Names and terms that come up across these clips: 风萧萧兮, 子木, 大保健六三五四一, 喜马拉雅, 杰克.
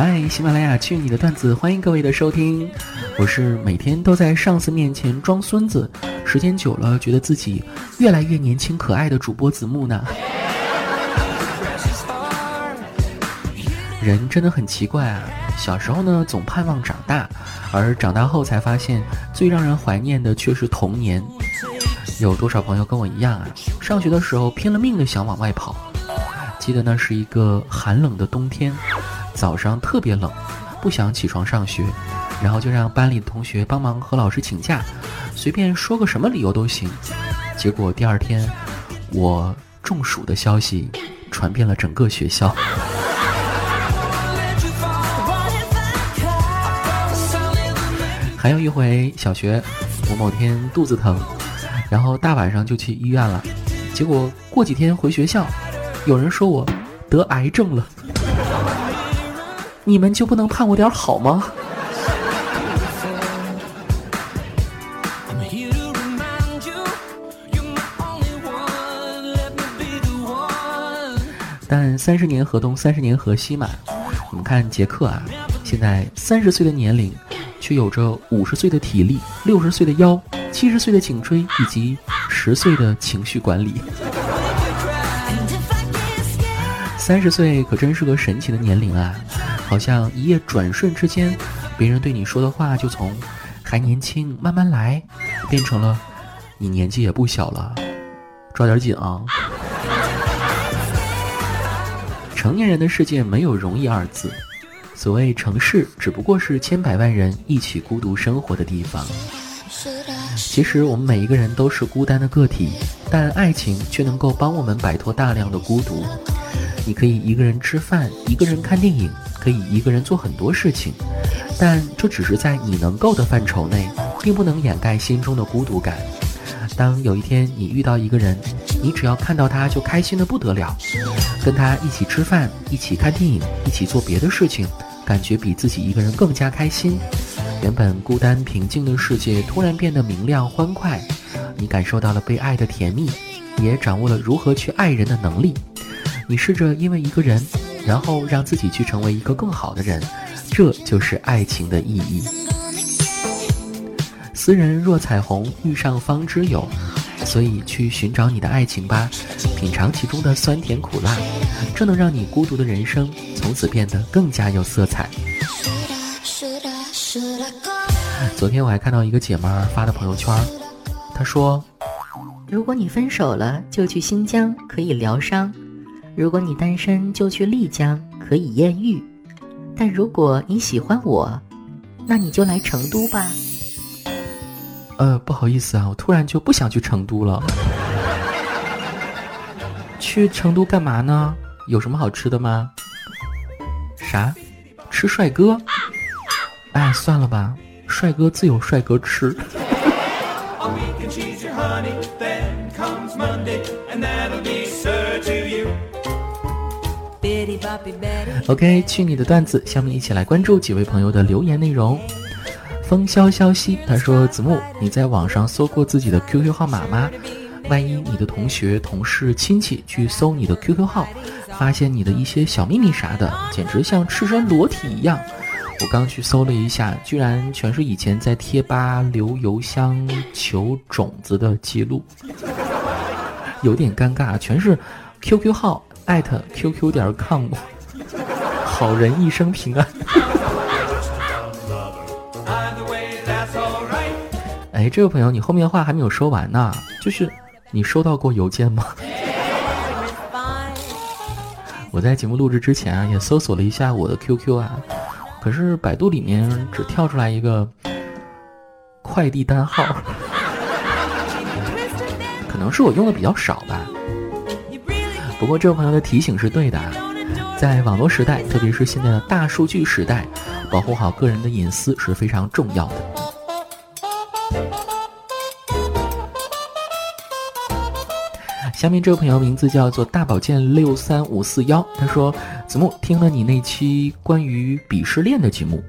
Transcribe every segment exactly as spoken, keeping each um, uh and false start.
嗨，喜马拉雅去你的段子，欢迎各位的收听。我是每天都在上司面前装孙子，时间久了觉得自己越来越年轻可爱的主播子木呢。人真的很奇怪啊，小时候呢总盼望长大，而长大后才发现最让人怀念的却是童年。有多少朋友跟我一样啊，上学的时候拼了命的想往外跑。记得那是一个寒冷的冬天，早上特别冷，不想起床上学，然后就让班里的同学帮忙和老师请假，随便说个什么理由都行。结果第二天我中暑的消息传遍了整个学校。还有一回小学，我某天肚子疼，然后大晚上就去医院了，结果过几天回学校，有人说我得癌症了，你们就不能盼我点好吗？但三十年河东，三十年河西嘛。我们看杰克啊，现在三十岁的年龄，却有着五十岁的体力、六十岁的腰、七十岁的颈椎以及十岁的情绪管理。三十岁可真是个神奇的年龄啊！好像一夜转瞬之间，别人对你说的话就从还年轻慢慢来变成了你年纪也不小了，抓点紧啊。成年人的世界没有容易二字，所谓城市只不过是千百万人一起孤独生活的地方。其实我们每一个人都是孤单的个体，但爱情却能够帮我们摆脱大量的孤独。你可以一个人吃饭，一个人看电影，可以一个人做很多事情，但这只是在你能够的范畴内，并不能掩盖心中的孤独感。当有一天你遇到一个人，你只要看到他就开心的不得了，跟他一起吃饭，一起看电影，一起做别的事情，感觉比自己一个人更加开心。原本孤单平静的世界突然变得明亮欢快，你感受到了被爱的甜蜜，也掌握了如何去爱人的能力。你试着因为一个人，然后让自己去成为一个更好的人，这就是爱情的意义。斯人若彩虹，遇上方知有。所以去寻找你的爱情吧，品尝其中的酸甜苦辣，这能让你孤独的人生从此变得更加有色彩。昨天我还看到一个姐妹发的朋友圈，她说，如果你分手了就去新疆可以疗伤，如果你单身就去丽江可以艳遇，但如果你喜欢我，那你就来成都吧。呃，不好意思啊，我突然就不想去成都了。去成都干嘛呢？有什么好吃的吗？啥？吃帅哥？哎，算了吧，帅哥自有帅哥吃。OK， 去你的段子，下面一起来关注几位朋友的留言内容。风萧萧兮他说，子木，你在网上搜过自己的 Q Q 号码吗？万一你的同学同事亲戚去搜你的 Q Q 号，发现你的一些小秘密啥的，简直像赤身裸体一样。我刚去搜了一下，居然全是以前在贴吧留邮箱求种子的记录，有点尴尬，全是 Q Q 号 艾特 Q Q 点 com， 好人一生平安。哎，这位朋友，你后面的话还没有说完呢，就是你收到过邮件吗？我在节目录制之前啊，也搜索了一下我的 Q Q 啊，可是百度里面只跳出来一个快递单号，可能是我用的比较少吧。不过这位朋友的提醒是对的啊，在网络时代，特别是现在的大数据时代，保护好个人的隐私是非常重要的。下面这位朋友名字叫做大保健六三五四一，他说，子木，听了你那期关于鄙视链的节目，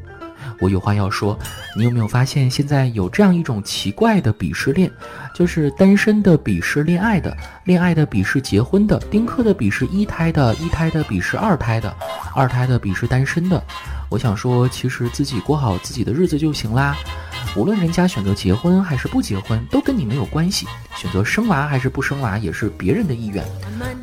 我有话要说。你有没有发现现在有这样一种奇怪的鄙视链，就是单身的鄙视恋爱的，恋爱的鄙视结婚的，丁克的鄙视一胎的，一胎的鄙视二胎的，二胎的鄙视单身的。我想说，其实自己过好自己的日子就行啦。无论人家选择结婚还是不结婚，都跟你没有关系。选择生娃还是不生娃，也是别人的意愿。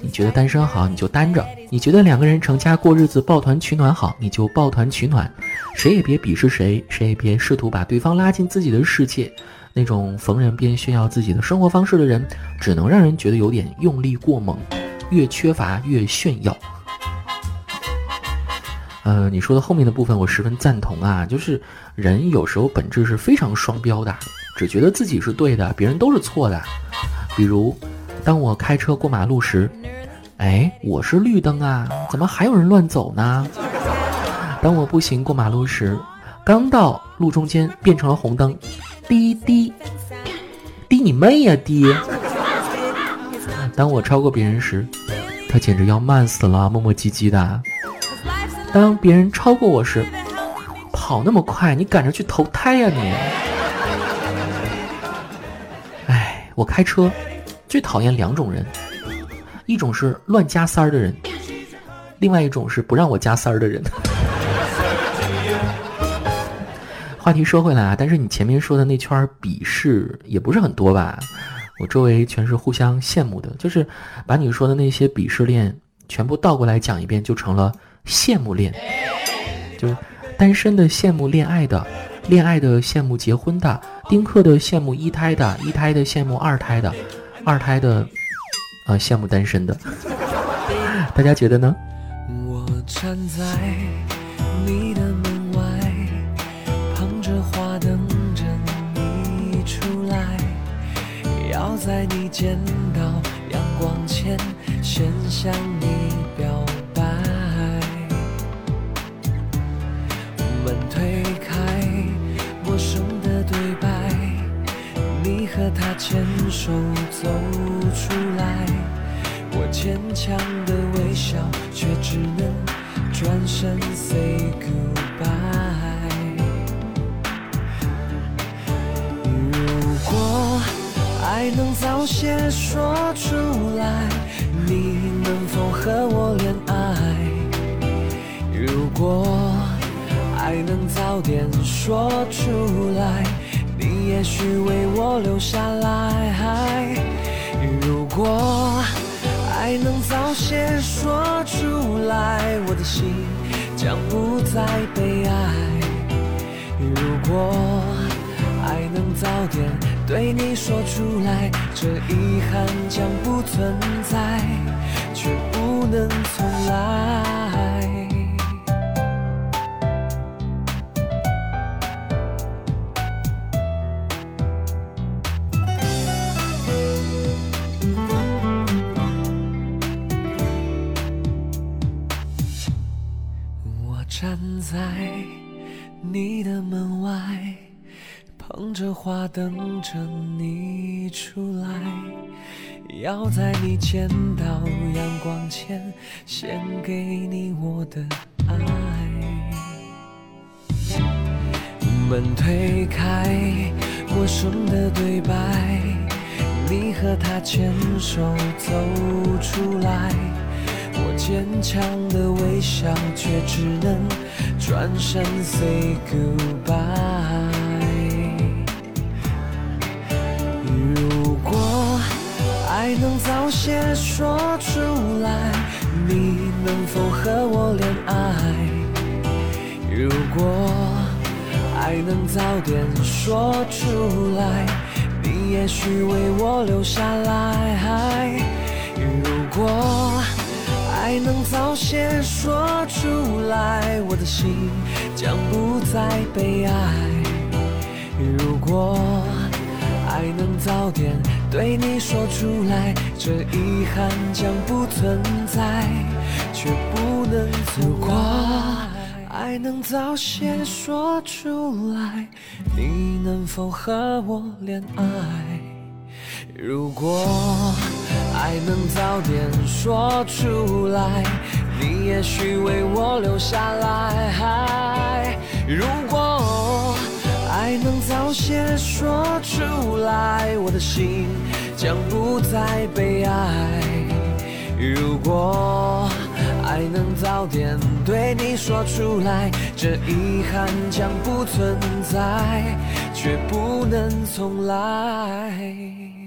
你觉得单身好，你就单着；你觉得两个人成家过日子抱团取暖好，你就抱团取暖。谁也别鄙视谁，谁也别试图把对方拉进自己的世界。那种逢人便炫耀自己的生活方式的人，只能让人觉得有点用力过猛，越缺乏越炫耀。呃，你说的后面的部分我十分赞同啊，就是人有时候本质是非常双标的，只觉得自己是对的，别人都是错的。比如，当我开车过马路时，哎，我是绿灯啊，怎么还有人乱走呢？当我步行过马路时，刚到路中间变成了红灯，滴滴，滴你妹呀滴！当我超过别人时，他简直要慢死了，磨磨唧唧的。当别人超过我时，跑那么快，你赶着去投胎呀你！哎，我开车最讨厌两种人，一种是乱加塞儿的人，另外一种是不让我加塞儿的人。话题说回来啊，但是你前面说的那圈鄙视也不是很多吧？我周围全是互相羡慕的，就是把你说的那些鄙视链全部倒过来讲一遍，就成了羡慕恋，就是单身的羡慕恋爱的，恋爱的羡慕结婚的，丁克的羡慕一胎的，一胎的羡慕二胎的，二胎的呃羡慕单身的。大家觉得呢？我站在你的门外，捧着花等着你出来，要在你见到阳光前先向你表白，门推开陌生的对白，你和他牵手走出来，我坚强的微笑却只能转身 say goodbye。 如果爱能早些说出来，你能否和我恋爱？如果爱能早点说出来，你也许为我留下来。如果爱能早些说出来，我的心将不再悲哀。如果爱能早点对你说出来，这遗憾将不存在，却不能重来。站在你的门外，捧着花等着你出来，要在你见到阳光前献给你我的爱，门推开陌生的对白，你和他牵手走出来，我坚强的微笑却只能转身 say goodbye。 如果爱能早些说出来，你能否和我恋爱？如果爱能早点说出来，你也许为我留下来。如果爱能早些说出来，我的心将不再悲哀。如果爱能早点对你说出来，这遗憾将不存在，却不能错过。爱能早些说出来，你能否和我恋爱？如果爱能早点说出来，你也许为我留下来。如果些说出来，我的心将不再悲哀。如果爱能早点对你说出来，这遗憾将不存在，却不能重来。